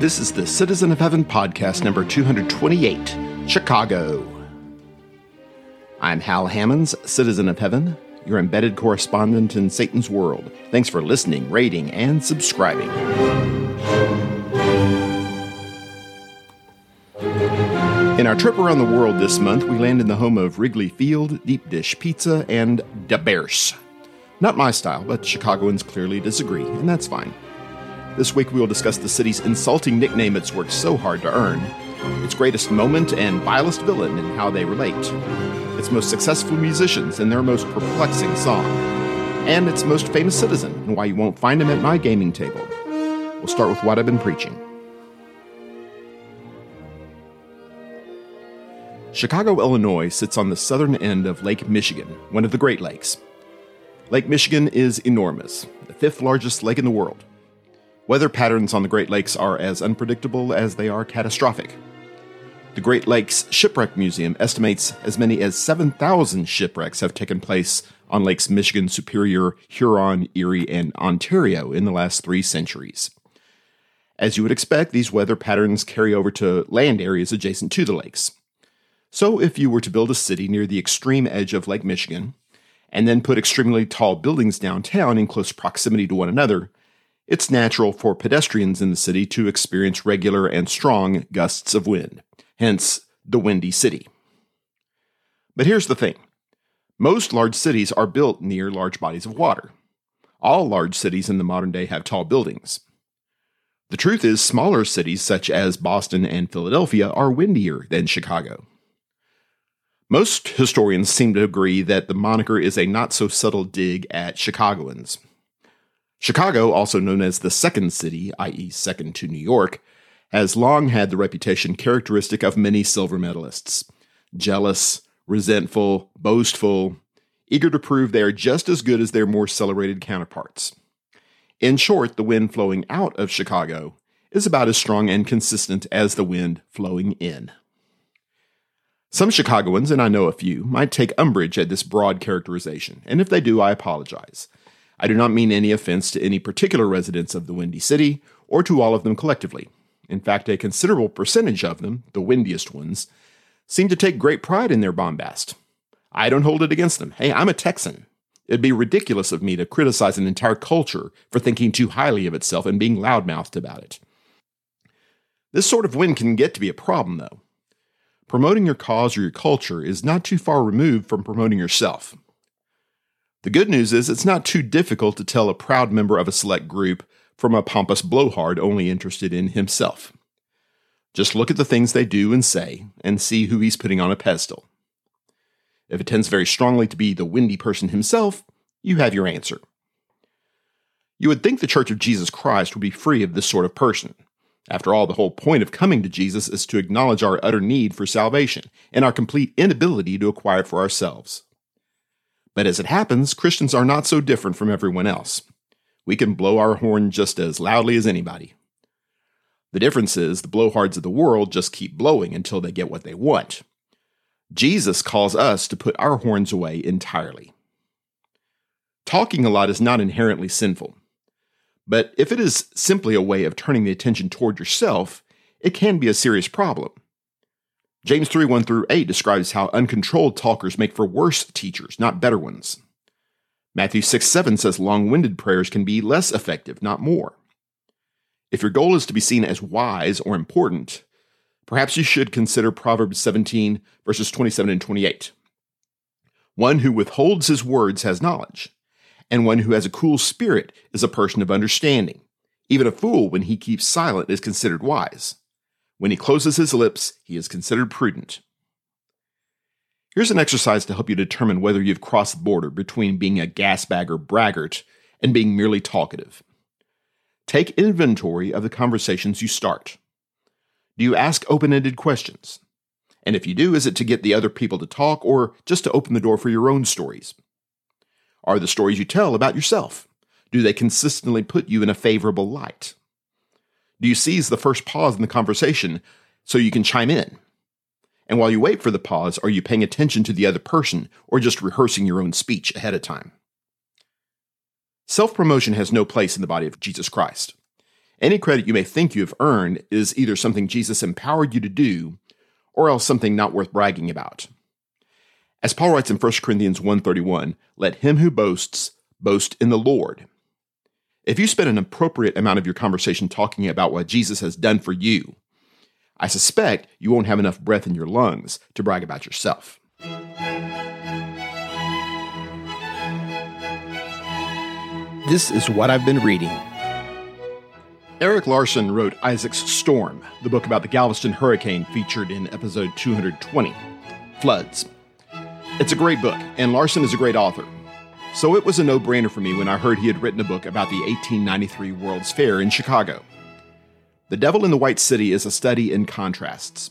This is the Citizen of Heaven podcast number 228, Chicago. I'm Hal Hammons, Citizen of Heaven, your embedded correspondent in Satan's world. Thanks for listening, rating, and subscribing. In our trip around the world this month, we land in the home of Wrigley Field, deep dish pizza, and Da Bears. Not my style, but Chicagoans clearly disagree, and that's fine. This week we will discuss the city's insulting nickname it's worked so hard to earn, its greatest moment and vilest villain and how they relate, its most successful musicians and their most perplexing song, and its most famous citizen and why you won't find him at my gaming table. We'll start with what I've been preaching. Chicago, Illinois sits on the southern end of Lake Michigan, one of the Great Lakes. Lake Michigan is enormous, the fifth largest lake in the world. Weather patterns on the Great Lakes are as unpredictable as they are catastrophic. The Great Lakes Shipwreck Museum estimates as many as 7,000 shipwrecks have taken place on lakes Michigan, Superior, Huron, Erie, and Ontario in the last 3 centuries. As you would expect, these weather patterns carry over to land areas adjacent to the lakes. So if you were to build a city near the extreme edge of Lake Michigan, and then put extremely tall buildings downtown in close proximity to one another, it's natural for pedestrians in the city to experience regular and strong gusts of wind, hence the Windy City. But here's the thing. Most large cities are built near large bodies of water. All large cities in the modern day have tall buildings. The truth is, smaller cities such as Boston and Philadelphia are windier than Chicago. Most historians seem to agree that the moniker is a not-so-subtle dig at Chicagoans. Chicago, also known as the second city, i.e. second to New York, has long had the reputation characteristic of many silver medalists. Jealous, resentful, boastful, eager to prove they are just as good as their more celebrated counterparts. In short, the wind flowing out of Chicago is about as strong and consistent as the wind flowing in. Some Chicagoans, and I know a few, might take umbrage at this broad characterization, and if they do, I apologize. I do not mean any offense to any particular residents of the Windy City, or to all of them collectively. In fact, a considerable percentage of them, the windiest ones, seem to take great pride in their bombast. I don't hold it against them. Hey, I'm a Texan. It'd be ridiculous of me to criticize an entire culture for thinking too highly of itself and being loudmouthed about it. This sort of wind can get to be a problem, though. Promoting your cause or your culture is not too far removed from promoting yourself. The good news is it's not too difficult to tell a proud member of a select group from a pompous blowhard only interested in himself. Just look at the things they do and say, and see who he's putting on a pedestal. If it tends very strongly to be the windy person himself, you have your answer. You would think the Church of Jesus Christ would be free of this sort of person. After all, the whole point of coming to Jesus is to acknowledge our utter need for salvation, and our complete inability to acquire it for ourselves. But as it happens, Christians are not so different from everyone else. We can blow our horn just as loudly as anybody. The difference is the blowhards of the world just keep blowing until they get what they want. Jesus calls us to put our horns away entirely. Talking a lot is not inherently sinful. But if it is simply a way of turning the attention toward yourself, it can be a serious problem. James 3:1-8 describes how uncontrolled talkers make for worse teachers, not better ones. Matthew 6:7 says long-winded prayers can be less effective, not more. If your goal is to be seen as wise or important, perhaps you should consider Proverbs 17:27-28. One who withholds his words has knowledge, and one who has a cool spirit is a person of understanding. Even a fool, when he keeps silent, is considered wise. When he closes his lips, he is considered prudent. Here's an exercise to help you determine whether you've crossed the border between being a gasbag or braggart and being merely talkative. Take inventory of the conversations you start. Do you ask open-ended questions? And if you do, is it to get the other people to talk or just to open the door for your own stories? Are the stories you tell about yourself? Do they consistently put you in a favorable light? Do you seize the first pause in the conversation so you can chime in? And while you wait for the pause, are you paying attention to the other person or just rehearsing your own speech ahead of time? Self-promotion has no place in the body of Jesus Christ. Any credit you may think you have earned is either something Jesus empowered you to do or else something not worth bragging about. As Paul writes in 1 Corinthians 1:31, let him who boasts, boast in the Lord. If you spend an appropriate amount of your conversation talking about what Jesus has done for you, I suspect you won't have enough breath in your lungs to brag about yourself. This is what I've been reading. Eric Larson wrote Isaac's Storm, the book about the Galveston hurricane featured in episode 220, Floods. It's a great book, and Larson is a great author. So it was a no-brainer for me when I heard he had written a book about the 1893 World's Fair in Chicago. The Devil in the White City is a study in contrasts.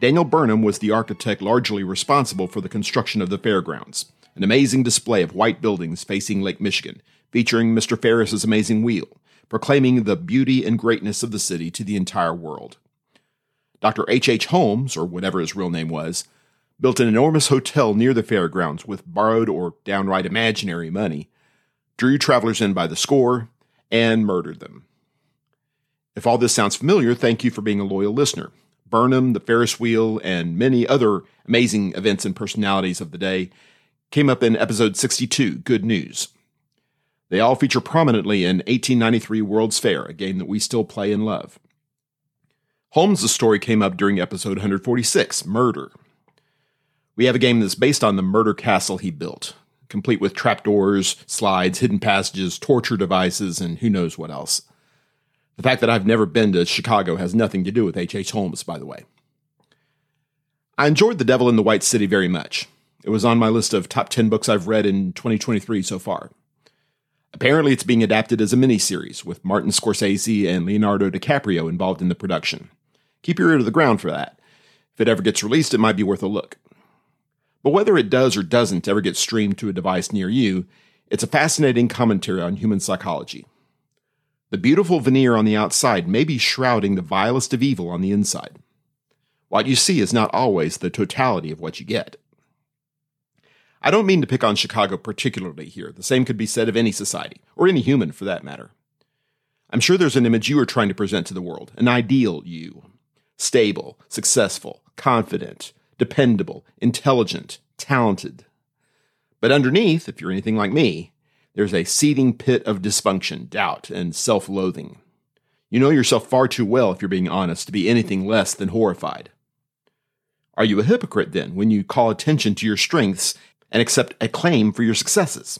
Daniel Burnham was the architect largely responsible for the construction of the fairgrounds, an amazing display of white buildings facing Lake Michigan, featuring Mr. Ferris's amazing wheel, proclaiming the beauty and greatness of the city to the entire world. Dr. H. H. Holmes, or whatever his real name was, built an enormous hotel near the fairgrounds with borrowed or downright imaginary money, drew travelers in by the score, and murdered them. If all this sounds familiar, thank you for being a loyal listener. Burnham, the Ferris Wheel, and many other amazing events and personalities of the day came up in episode 62, Good News. They all feature prominently in 1893 World's Fair, a game that we still play and love. Holmes' story came up during episode 146, Murder. We have a game that's based on the murder castle he built, complete with trapdoors, slides, hidden passages, torture devices, and who knows what else. The fact that I've never been to Chicago has nothing to do with H.H. Holmes, by the way. I enjoyed The Devil in the White City very much. It was on my list of top 10 books I've read in 2023 so far. Apparently, it's being adapted as a miniseries, with Martin Scorsese and Leonardo DiCaprio involved in the production. Keep your ear to the ground for that. If it ever gets released, it might be worth a look. But whether it does or doesn't ever get streamed to a device near you, it's a fascinating commentary on human psychology. The beautiful veneer on the outside may be shrouding the vilest of evil on the inside. What you see is not always the totality of what you get. I don't mean to pick on Chicago particularly here. The same could be said of any society, or any human for that matter. I'm sure there's an image you are trying to present to the world, an ideal you. Stable, successful, confident, dependable, intelligent, talented. But underneath, if you're anything like me, there's a seething pit of dysfunction, doubt, and self-loathing. You know yourself far too well, if you're being honest, to be anything less than horrified. Are you a hypocrite, then, when you call attention to your strengths and accept acclaim for your successes?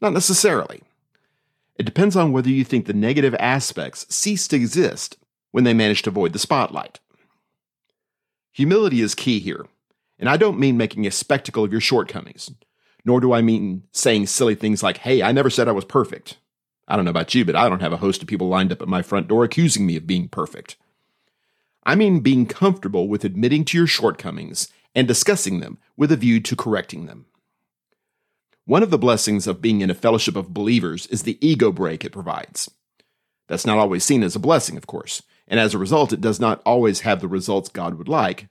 Not necessarily. It depends on whether you think the negative aspects cease to exist when they manage to avoid the spotlight. Humility is key here, and I don't mean making a spectacle of your shortcomings, nor do I mean saying silly things like, hey, I never said I was perfect. I don't know about you, but I don't have a host of people lined up at my front door accusing me of being perfect. I mean being comfortable with admitting to your shortcomings and discussing them with a view to correcting them. One of the blessings of being in a fellowship of believers is the ego break it provides. That's not always seen as a blessing, of course. And as a result, it does not always have the results God would like,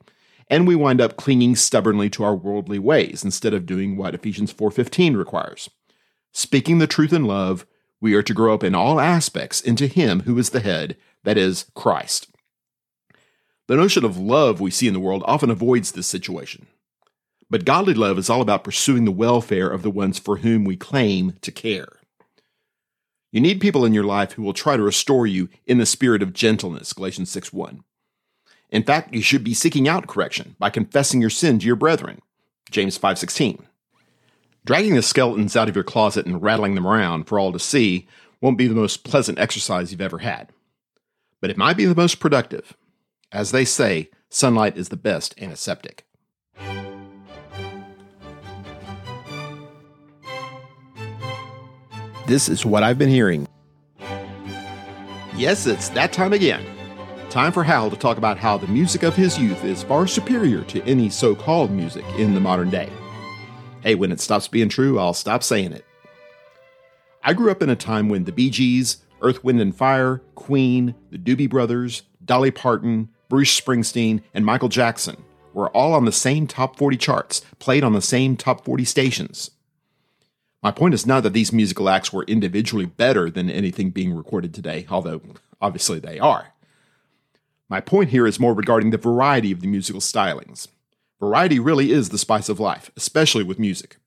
and we wind up clinging stubbornly to our worldly ways instead of doing what Ephesians 4:15 requires. Speaking the truth in love, we are to grow up in all aspects into Him who is the head, that is, Christ. The notion of love we see in the world often avoids this situation. But godly love is all about pursuing the welfare of the ones for whom we claim to care. You need people in your life who will try to restore you in the spirit of gentleness, Galatians 6:1. In fact, you should be seeking out correction by confessing your sin to your brethren, James 5:16. Dragging the skeletons out of your closet and rattling them around for all to see won't be the most pleasant exercise you've ever had. But it might be the most productive. As they say, sunlight is the best antiseptic. This is what I've been hearing. Yes, it's that time again. Time for Hal to talk about how the music of his youth is far superior to any so-called music in the modern day. Hey, when it stops being true, I'll stop saying it. I grew up in a time when the Bee Gees, Earth, Wind, and Fire, Queen, the Doobie Brothers, Dolly Parton, Bruce Springsteen, and Michael Jackson were all on the same top 40 charts, played on the same top 40 stations. My point is not that these musical acts were individually better than anything being recorded today, although Obviously they are. My point here is more regarding the variety of the musical stylings. Variety really is the spice of life, especially with music.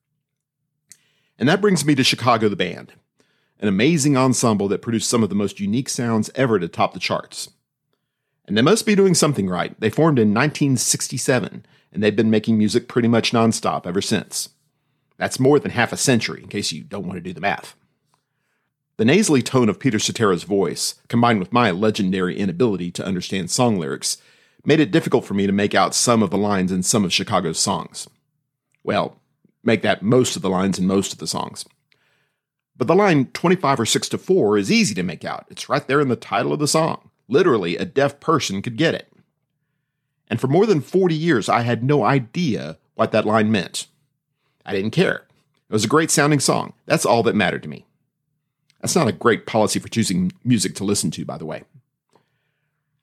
And that brings me to Chicago the Band, an amazing ensemble that produced some of the most unique sounds ever to top the charts. And they must be doing something right. They formed in 1967, and they've been making music pretty much nonstop ever since. That's more than half a century, in case you don't want to do the math. The nasally tone of Peter Cetera's voice, combined with my legendary inability to understand song lyrics, made it difficult for me to make out some of the lines in some of Chicago's songs. Well, make that most of the lines in most of the songs. But the line 25 or 6 to 4 is easy to make out. It's right there in the title of the song. Literally, a deaf person could get it. And for more than 40 years, I had no idea what that line meant. I didn't care. It was a great-sounding song. That's all that mattered to me. That's not a great policy for choosing music to listen to, by the way.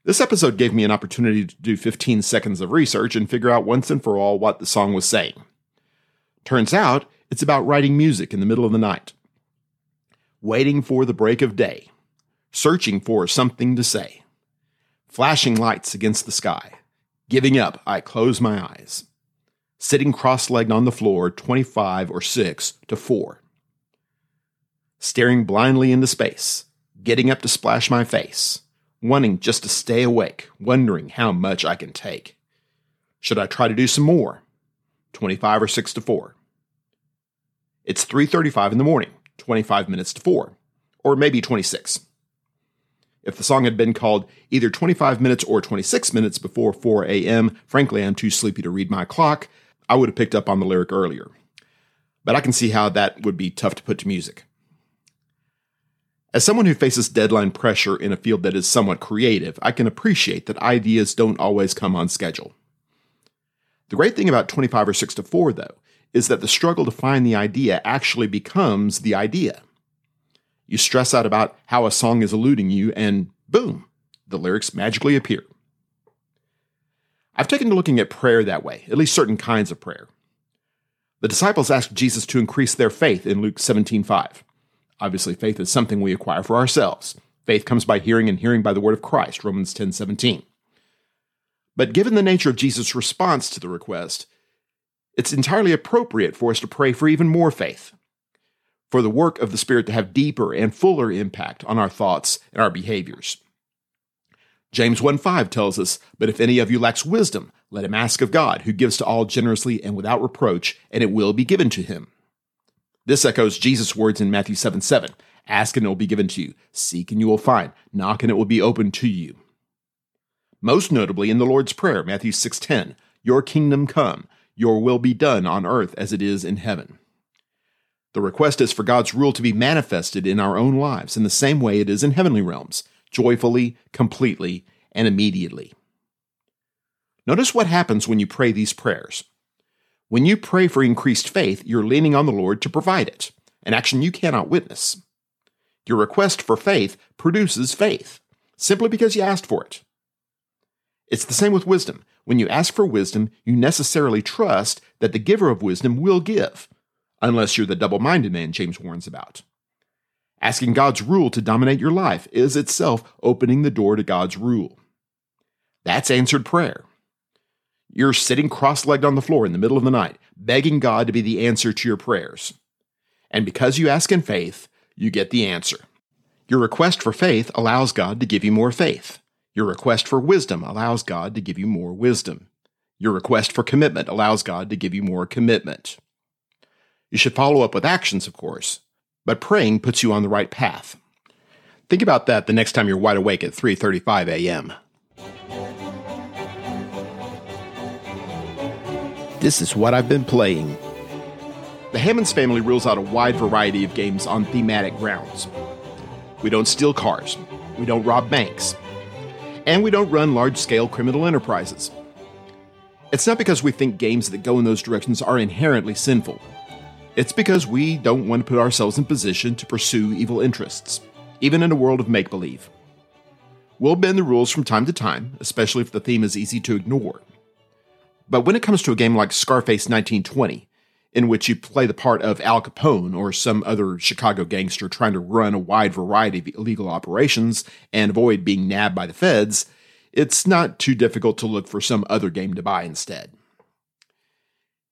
This episode gave me an opportunity to do 15 seconds of research and figure out once and for all what the song was saying. Turns out, it's about writing music in the middle of the night. Waiting for the break of day. Searching for something to say. Flashing lights against the sky. Giving up, I close my eyes. Sitting cross-legged on the floor, 25 or 6 to 4. Staring blindly into space. Getting up to splash my face. Wanting just to stay awake. Wondering how much I can take. Should I try to do some more? 25 or 6 to 4. It's 3:35 in the morning, 25 minutes to 4. Or maybe 26. If the song had been called either 25 minutes or 26 minutes before 4 a.m., frankly, I'm too sleepy to read my clock, I would have picked up on the lyric earlier. But I can see how that would be tough to put to music. As someone who faces deadline pressure in a field that is somewhat creative, I can appreciate that ideas don't always come on schedule. The great thing about 25 or 6 to 4, though, is that the struggle to find the idea actually becomes the idea. You stress out about how a song is eluding you, and boom, the lyrics magically appear. I've taken to looking at prayer that way, at least certain kinds of prayer. The disciples asked Jesus to increase their faith in Luke 17:5. Obviously, faith is something we acquire for ourselves. Faith comes by hearing, and hearing by the word of Christ, Romans 10:17. But given the nature of Jesus' response to the request, it's entirely appropriate for us to pray for even more faith, for the work of the Spirit to have deeper and fuller impact on our thoughts and our behaviors. James 1:5 tells us, "But if any of you lacks wisdom, let him ask of God, who gives to all generously and without reproach, and it will be given to him." This echoes Jesus' words in Matthew 7:7, "Ask and it will be given to you, seek and you will find, knock and it will be opened to you." Most notably in the Lord's Prayer, Matthew 6:10, "Your kingdom come, your will be done on earth as it is in heaven." The request is for God's rule to be manifested in our own lives in the same way it is in heavenly realms, joyfully, completely, and immediately. Notice what happens when you pray these prayers. When you pray for increased faith, you're leaning on the Lord to provide it, an action you cannot witness. Your request for faith produces faith, simply because you asked for it. It's the same with wisdom. When you ask for wisdom, you necessarily trust that the giver of wisdom will give, unless you're the double-minded man James warns about. Asking God's rule to dominate your life is itself opening the door to God's rule. That's answered prayer. You're sitting cross-legged on the floor in the middle of the night, begging God to be the answer to your prayers. And because you ask in faith, you get the answer. Your request for faith allows God to give you more faith. Your request for wisdom allows God to give you more wisdom. Your request for commitment allows God to give you more commitment. You should follow up with actions, of course, but praying puts you on the right path. Think about that the next time you're wide awake at 3:35 a.m. This is what I've been playing. The Hammonds family rules out a wide variety of games on thematic grounds. We don't steal cars. We don't rob banks. And we don't run large-scale criminal enterprises. It's not because we think games that go in those directions are inherently sinful. It's because we don't want to put ourselves in position to pursue evil interests, even in a world of make-believe. We'll bend the rules from time to time, especially if the theme is easy to ignore. But when it comes to a game like Scarface 1920, in which you play the part of Al Capone or some other Chicago gangster trying to run a wide variety of illegal operations and avoid being nabbed by the feds, it's not too difficult to look for some other game to buy instead.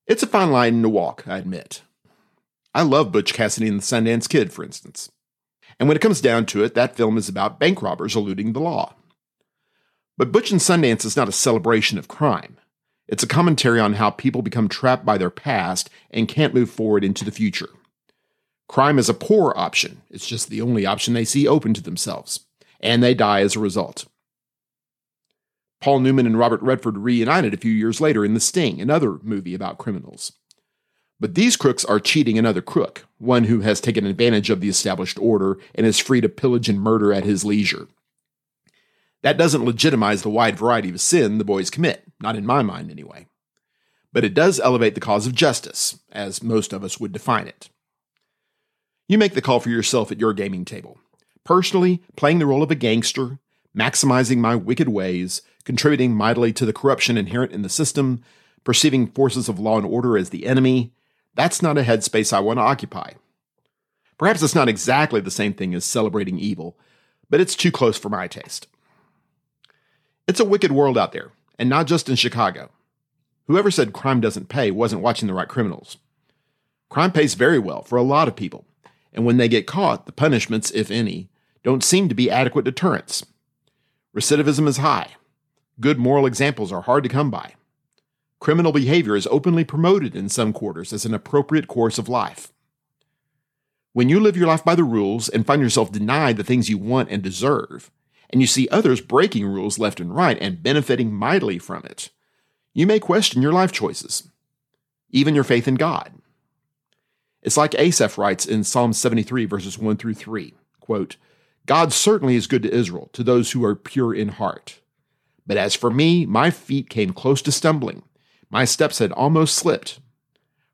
It's a fine line to walk, I admit. I love Butch Cassidy and the Sundance Kid, for instance. And when it comes down to it, that film is about bank robbers eluding the law. But Butch and Sundance is not a celebration of crime. It's a commentary on how people become trapped by their past and can't move forward into the future. Crime is a poor option. It's just the only option they see open to themselves, and they die as a result. Paul Newman and Robert Redford reunited a few years later in The Sting, another movie about criminals. But these crooks are cheating another crook, one who has taken advantage of the established order and is free to pillage and murder at his leisure. That doesn't legitimize the wide variety of sin the boys commit, not in my mind anyway. But it does elevate the cause of justice, as most of us would define it. You make the call for yourself at your gaming table. Personally, playing the role of a gangster, maximizing my wicked ways, contributing mightily to the corruption inherent in the system, perceiving forces of law and order as the enemy, that's not a headspace I want to occupy. Perhaps it's not exactly the same thing as celebrating evil, but it's too close for my taste. It's a wicked world out there, and not just in Chicago. Whoever said crime doesn't pay wasn't watching the right criminals. Crime pays very well for a lot of people, and when they get caught, the punishments, if any, don't seem to be adequate deterrents. Recidivism is high. Good moral examples are hard to come by. Criminal behavior is openly promoted in some quarters as an appropriate course of life. When you live your life by the rules and find yourself denied the things you want and deserve, and you see others breaking rules left and right and benefiting mightily from it, you may question your life choices, even your faith in God. It's like Asaph writes in Psalm 73, verses 1 through 3, quote, "God certainly is good to Israel, to those who are pure in heart. But as for me, my feet came close to stumbling. My steps had almost slipped.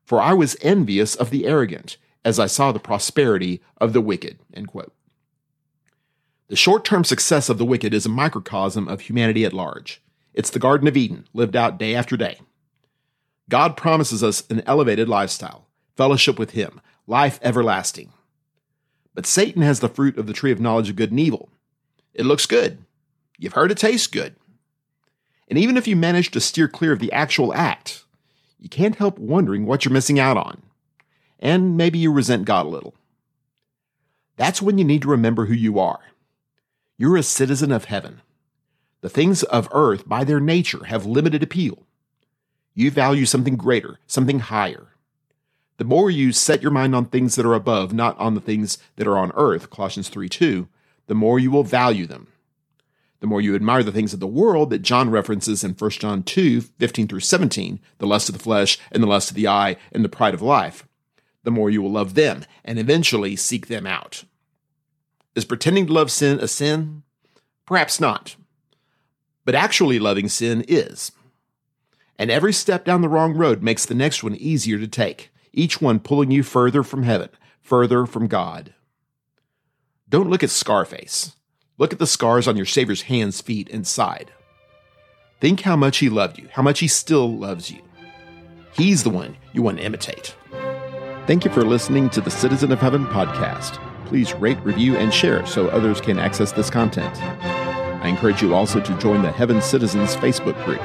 For I was envious of the arrogant, as I saw the prosperity of the wicked," end quote. The short-term success of the wicked is a microcosm of humanity at large. It's the Garden of Eden, lived out day after day. God promises us an elevated lifestyle, fellowship with Him, life everlasting. But Satan has the fruit of the tree of knowledge of good and evil. It looks good. You've heard it tastes good. And even if you manage to steer clear of the actual act, you can't help wondering what you're missing out on. And maybe you resent God a little. That's when you need to remember who you are. You're a citizen of heaven. The things of earth, by their nature, have limited appeal. You value something greater, something higher. The more you set your mind on things that are above, not on the things that are on earth, Colossians 3:2, the more you will value them. The more you admire the things of the world that John references in 1 John 2:15 through 17, the lust of the flesh and the lust of the eye and the pride of life, the more you will love them and eventually seek them out. Is pretending to love sin a sin? Perhaps not. But actually loving sin is. And every step down the wrong road makes the next one easier to take, each one pulling you further from heaven, further from God. Don't look at Scarface. Look at the scars on your Savior's hands, feet, and side. Think how much He loved you, how much He still loves you. He's the one you want to imitate. Thank you for listening to the Citizen of Heaven podcast. Please rate, review, and share so others can access this content. I encourage you also to join the Heaven Citizens Facebook group.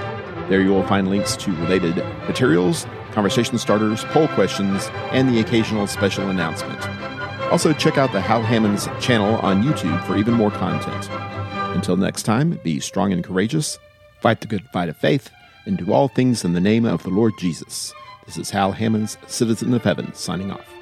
There you will find links to related materials, conversation starters, poll questions, and the occasional special announcement. Also, check out the Hal Hammons channel on YouTube for even more content. Until next time, be strong and courageous, fight the good fight of faith, and do all things in the name of the Lord Jesus. This is Hal Hammons, Citizen of Heaven, signing off.